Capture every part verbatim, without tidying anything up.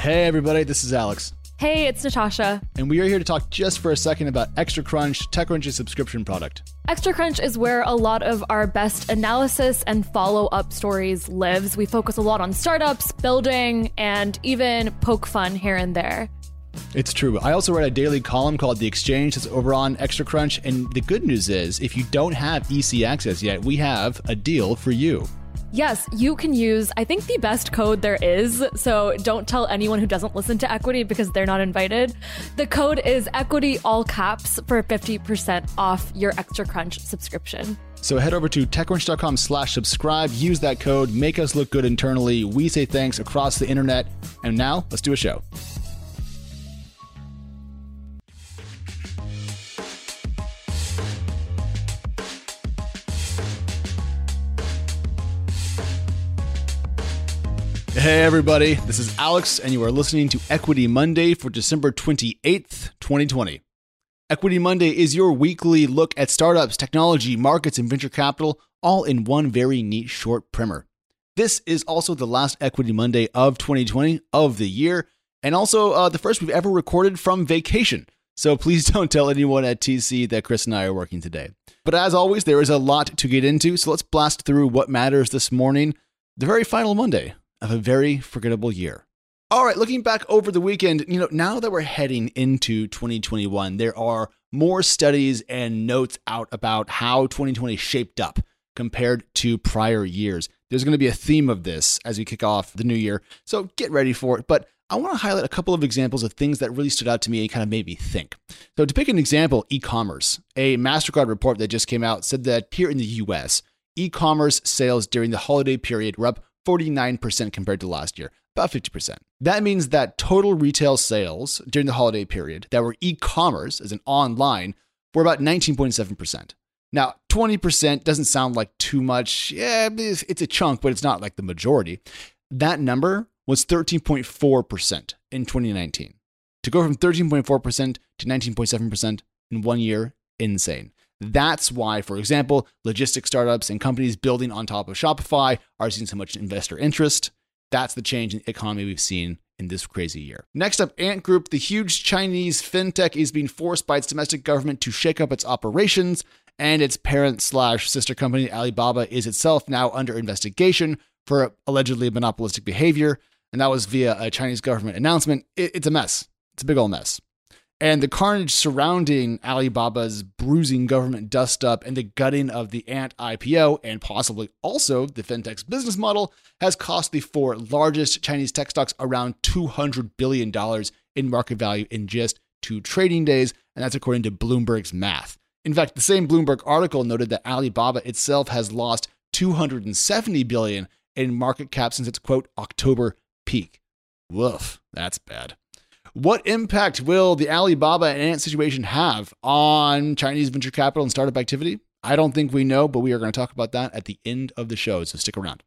Hey, everybody, this is Alex. Hey, it's Natasha. And we are here to talk just for a second about Extra Crunch, TechCrunch's subscription product. Extra Crunch is where a lot of our best analysis and follow-up stories lives. We focus a lot on startups, building, and even poke fun here and there. It's true. I also write a daily column called The Exchange that's over on Extra Crunch. And the good news is, if you don't have E C access yet, we have a deal for you. Yes, you can use, I think, the best code there is. So don't tell anyone who doesn't listen to Equity because they're not invited. The code is Equity all caps for fifty percent off your Extra Crunch subscription. So head over to TechCrunch.com slash subscribe. Use that code. Make us look good internally. We say thanks across the internet. And now let's do a show. Hey, everybody, this is Alex, and you are listening to Equity Monday for December twenty-eighth, twenty twenty. Equity Monday is your weekly look at startups, technology, markets, and venture capital, all in one very neat short primer. This is also the last Equity Monday of twenty twenty, of the year, and also uh, the first we've ever recorded from vacation. So please don't tell anyone at T C that Chris and I are working today. But as always, there is a lot to get into, so let's blast through what matters this morning, the very final Monday of a very forgettable year. All right, looking back over the weekend, you know, now that we're heading into twenty twenty-one, there are more studies and notes out about how twenty twenty shaped up compared to prior years. There's going to be a theme of this as we kick off the new year, so get ready for it. But I want to highlight a couple of examples of things that really stood out to me and kind of made me think. So to pick an example, e-commerce. A MasterCard report that just came out said that here in the U S, e-commerce sales during the holiday period were up forty-nine percent compared to last year, about fifty percent. That means that total retail sales during the holiday period that were e-commerce, as in online, were about nineteen point seven percent. Now, twenty percent doesn't sound like too much. Yeah, it's a chunk, but it's not like the majority. That number was thirteen point four percent in twenty nineteen. To go from thirteen point four percent to nineteen point seven percent in one year, insane. That's why, for example, logistics startups and companies building on top of Shopify are seeing so much investor interest. That's the change in the economy we've seen in this crazy year. Next up, Ant Group, the huge Chinese fintech, is being forced by its domestic government to shake up its operations, and its parent slash sister company, Alibaba, is itself now under investigation for allegedly monopolistic behavior, and that was via a Chinese government announcement. It's a mess. It's a big old mess. And the carnage surrounding Alibaba's bruising government dust-up and the gutting of the Ant I P O and possibly also the fintech's business model has cost the four largest Chinese tech stocks around two hundred billion dollars in market value in just two trading days, and that's according to Bloomberg's math. In fact, the same Bloomberg article noted that Alibaba itself has lost two hundred seventy billion dollars in market cap since its, quote, October peak. Woof, that's bad. What impact will the Alibaba and Ant situation have on Chinese venture capital and startup activity? I don't think we know, but we are going to talk about that at the end of the show, so stick around.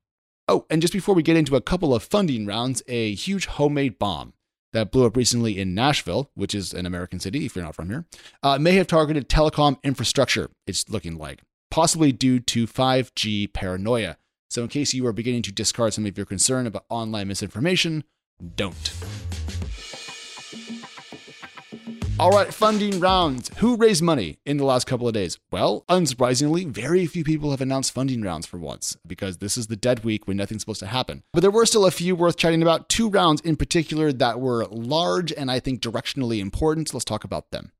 Oh, and just before we get into a couple of funding rounds, a huge homemade bomb that blew up recently in Nashville, which is an American city if you're not from here, uh, may have targeted telecom infrastructure, it's looking like, possibly due to five G paranoia. So in case you are beginning to discard some of your concern about online misinformation, don't. All right, funding rounds. Who raised money in the last couple of days? Well, unsurprisingly, very few people have announced funding rounds for once because this is the dead week when nothing's supposed to happen. But there were still a few worth chatting about, two rounds in particular that were large and I think directionally important. So let's talk about them.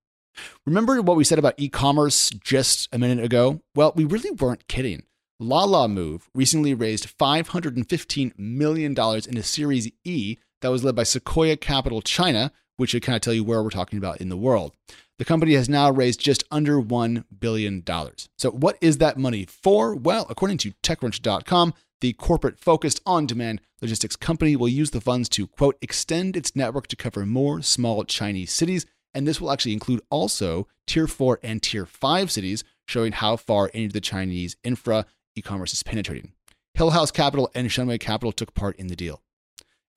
Remember what we said about e-commerce just a minute ago? Well, we really weren't kidding. LalaMove recently raised five hundred fifteen million dollars in a Series E that was led by Sequoia Capital China, which should kind of tell you where we're talking about in the world. The company has now raised just under one billion dollars. So what is that money for? Well, according to TechCrunch dot com, the corporate-focused on-demand logistics company will use the funds to, quote, extend its network to cover more small Chinese cities. And this will actually include also tier four and tier five cities, showing how far into the Chinese infra e-commerce is penetrating. Hillhouse Capital and Shunwei Capital took part in the deal.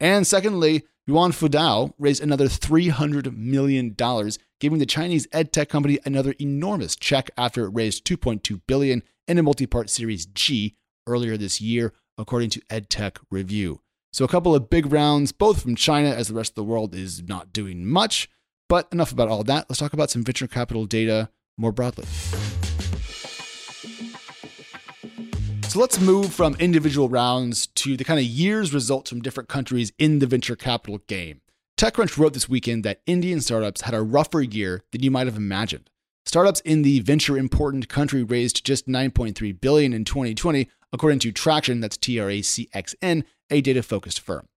And secondly, Yuan Fudao raised another three hundred million dollars, giving the Chinese edtech company another enormous check after it raised two point two billion dollars in a multi-part Series G earlier this year, according to EdTech Review. So a couple of big rounds, both from China, as the rest of the world is not doing much. But enough about all that. Let's talk about some venture capital data more broadly. So let's move from individual rounds to the kind of year's results from different countries in the venture capital game. TechCrunch wrote this weekend that Indian startups had a rougher year than you might have imagined. Startups in the venture-important country raised just nine point three billion dollars in twenty twenty, according to Traction, that's T R A C X N, a data-focused firm.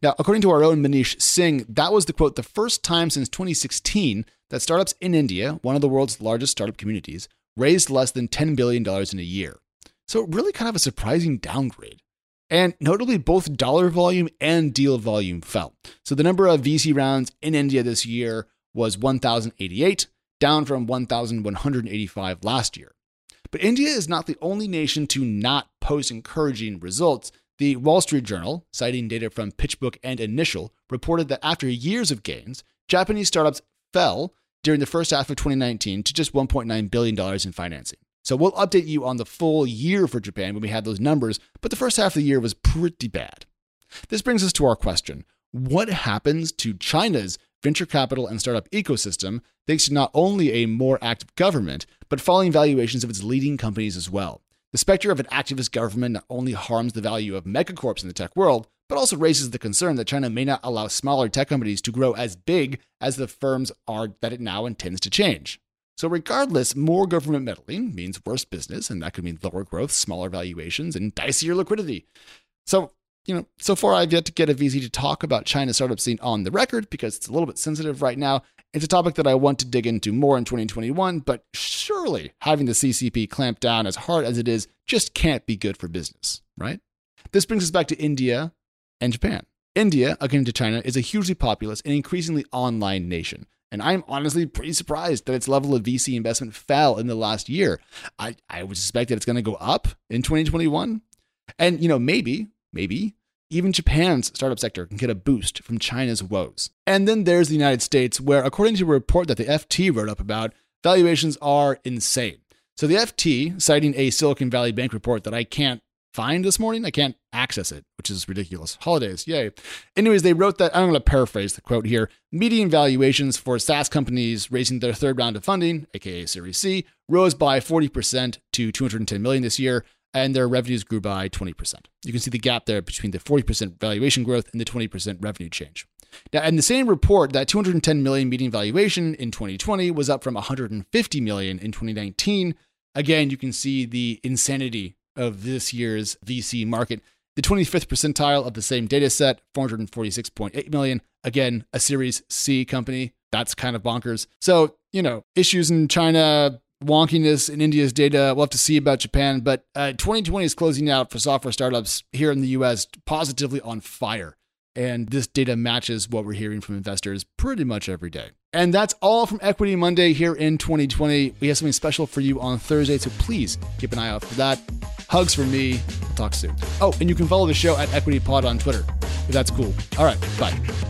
Now, according to our own Manish Singh, that was the, quote, the first time since twenty sixteen that startups in India, one of the world's largest startup communities, raised less than ten billion dollars in a year. So really kind of a surprising downgrade. And notably, both dollar volume and deal volume fell. So the number of V C rounds in India this year was one thousand eighty-eight, down from one thousand one hundred eighty-five last year. But India is not the only nation to not post encouraging results. The Wall Street Journal, citing data from PitchBook and Initial, reported that after years of gains, Japanese startups fell during the first half of twenty nineteen to just one point nine billion dollars in financing. So we'll update you on the full year for Japan when we have those numbers, but the first half of the year was pretty bad. This brings us to our question. What happens to China's venture capital and startup ecosystem thanks to not only a more active government, but falling valuations of its leading companies as well? The specter of an activist government not only harms the value of megacorps in the tech world, but also raises the concern that China may not allow smaller tech companies to grow as big as the firms are that it now intends to change. So regardless, more government meddling means worse business, and that could mean lower growth, smaller valuations, and dicier liquidity. So, you know, so far I've yet to get a V C to talk about China's startup scene on the record because it's a little bit sensitive right now. It's a topic that I want to dig into more in twenty twenty-one, but surely having the C C P clamped down as hard as it is just can't be good for business, right? This brings us back to India and Japan. India, akin to China, is a hugely populous and increasingly online nation. And I'm honestly pretty surprised that its level of V C investment fell in the last year. I, I would suspect that it's going to go up in twenty twenty-one. And, you know, maybe, maybe even Japan's startup sector can get a boost from China's woes. And then there's the United States, where according to a report that the F T wrote up about, valuations are insane. So the F T, citing a Silicon Valley Bank report that I can't find this morning, I can't access it, which is ridiculous. Holidays, yay. Anyways, they wrote that, I'm going to paraphrase the quote here, median valuations for SaaS companies raising their third round of funding, aka Series C, rose by forty percent to two hundred ten million dollars this year, and their revenues grew by twenty percent. You can see the gap there between the forty percent valuation growth and the twenty percent revenue change. Now, in the same report, that two hundred ten million dollars median valuation in twenty twenty was up from one hundred fifty million dollars in twenty nineteen. Again, you can see the insanity of this year's V C market. The twenty-fifth percentile of the same data set, four hundred forty-six point eight million. Again, a Series C company. That's kind of bonkers. So, you know, issues in China, wonkiness in India's data. We'll have to see about Japan. But uh, twenty twenty is closing out for software startups here in the U S positively on fire. And this data matches what we're hearing from investors pretty much every day. And that's all from Equity Monday here in twenty twenty. We have something special for you on Thursday, so please keep an eye out for that. Hugs from me. Talk soon. Oh, and you can follow the show at EquityPod on Twitter, if that's cool. All right, bye.